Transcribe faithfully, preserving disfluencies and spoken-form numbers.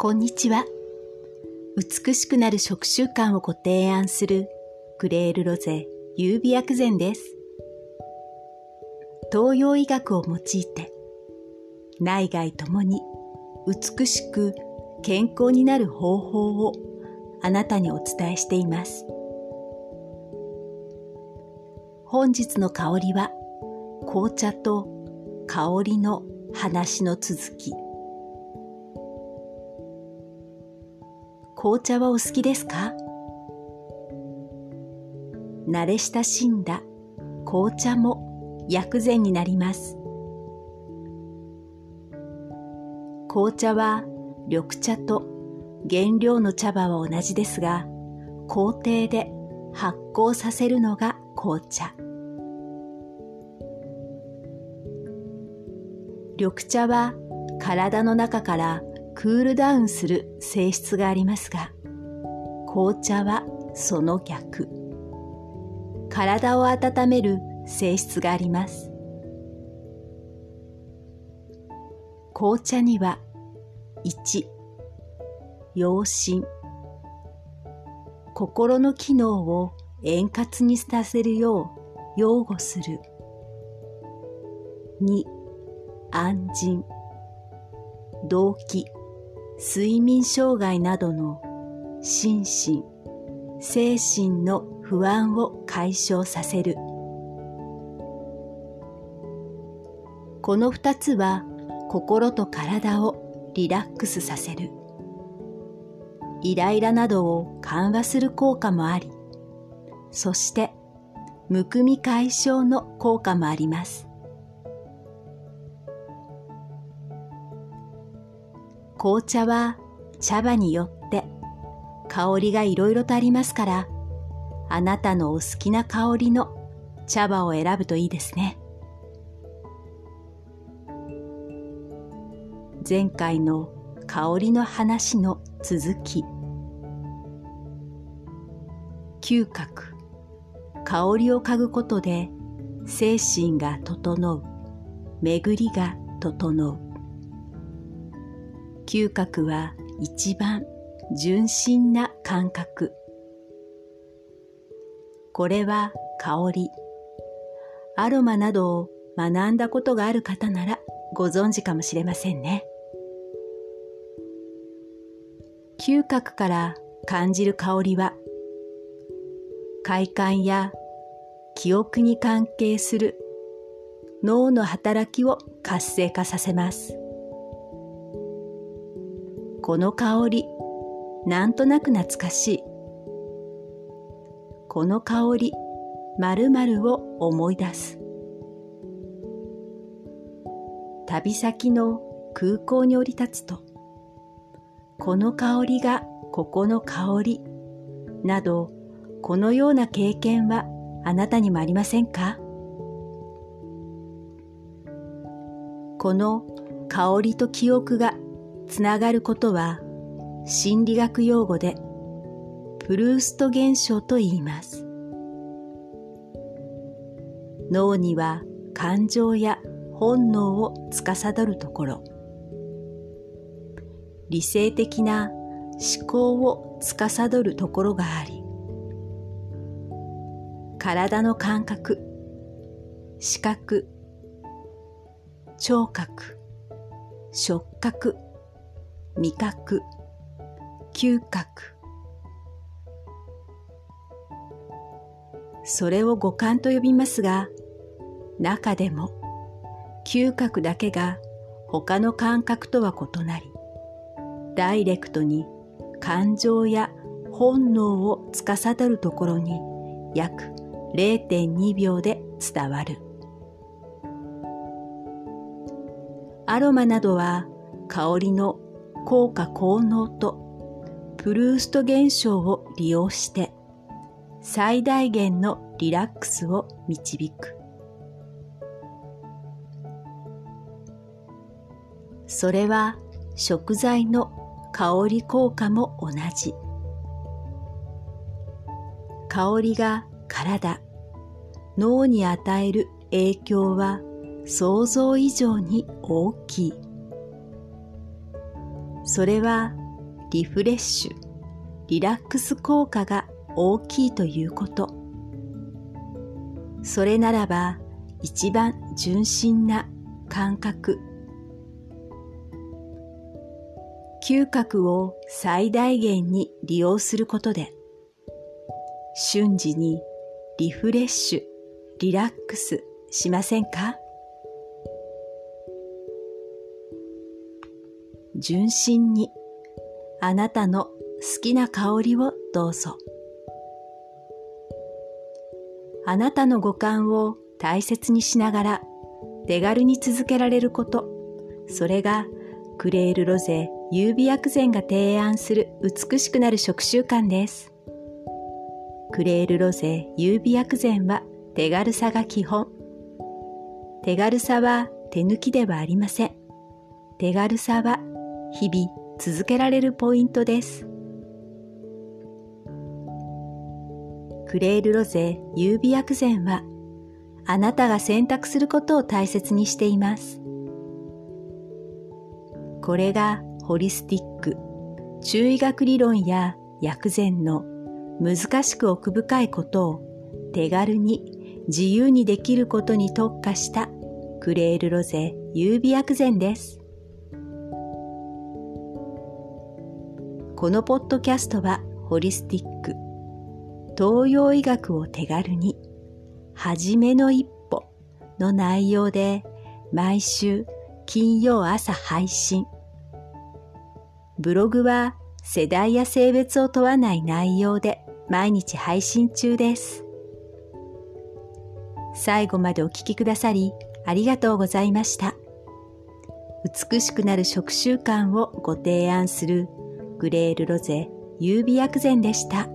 こんにちは。美しくなる食習慣をご提案するクレールロゼ優美薬膳です。東洋医学を用いて内外ともに美しく健康になる方法をあなたにお伝えしています。本日の香りは紅茶と香りの話の続き。紅茶はお好きですか？慣れ親しんだ紅茶も薬膳になります。紅茶は緑茶と原料の茶葉は同じですが、工程で発酵させるのが紅茶。緑茶は体の中からクールダウンする性質がありますが、紅茶はその逆。体を温める性質があります。紅茶にはいち養心、心の機能を円滑にさせるよう擁護する。に安心、動悸、睡眠障害などの心身、精神の不安を解消させる。この二つは心と体をリラックスさせる。イライラなどを緩和する効果もあり、そしてむくみ解消の効果もあります。紅茶は茶葉によって香りがいろいろとありますから、あなたのお好きな香りの茶葉を選ぶといいですね。前回の香りの話の続き。嗅覚、香りを嗅ぐことで精神が整う、巡りが整う。嗅覚は一番純真な感覚。これは香り、アロマなどを学んだことがある方ならご存知かもしれませんね。嗅覚から感じる香りは、快感や記憶に関係する脳の働きを活性化させます。この香り、なんとなく懐かしい。この香り、〇〇を思い出す。旅先の空港に降り立つと、この香りがここの香り、など、このような経験はあなたにもありませんか？この香りと記憶がつながることは心理学用語でプルースト現象と言います。脳には感情や本能を司るところ、理性的な思考を司るところがあり、体の感覚、視覚、聴覚、触覚、味覚、嗅覚、それを五感と呼びますが、中でも嗅覚だけが他の感覚とは異なり、ダイレクトに感情や本能を司るところに約 れいてんに 秒で伝わる。アロマなどは香りの効果効能とプルースト現象を利用して最大限のリラックスを導く。それは食材の香り効果も同じ。香りが体、脳に与える影響は想像以上に大きい。それはリフレッシュ、リラックス効果が大きいということ。それならば一番純真な感覚、嗅覚を最大限に利用することで、瞬時にリフレッシュ、リラックスしませんか？純真にあなたの好きな香りをどうぞ。あなたの五感を大切にしながら手軽に続けられること、それがクレール・ロゼ優美薬膳が提案する美しくなる食習慣です。クレール・ロゼ優美薬膳は手軽さが基本。手軽さは手抜きではありません。手軽さは日々続けられるポイントです。クレール・ロゼ優美薬膳はあなたが選択することを大切にしています。これがホリスティック、中医学理論や薬膳の難しく奥深いことを手軽に自由にできることに特化したクレール・ロゼ優美薬膳です。このポッドキャストはホリスティック、東洋医学を手軽に、はじめの一歩の内容で毎週金曜朝配信。ブログは世代や性別を問わない内容で毎日配信中です。最後までお聞きくださりありがとうございました。美しくなる食習慣をご提案するクレール・ロゼ優美薬膳でした。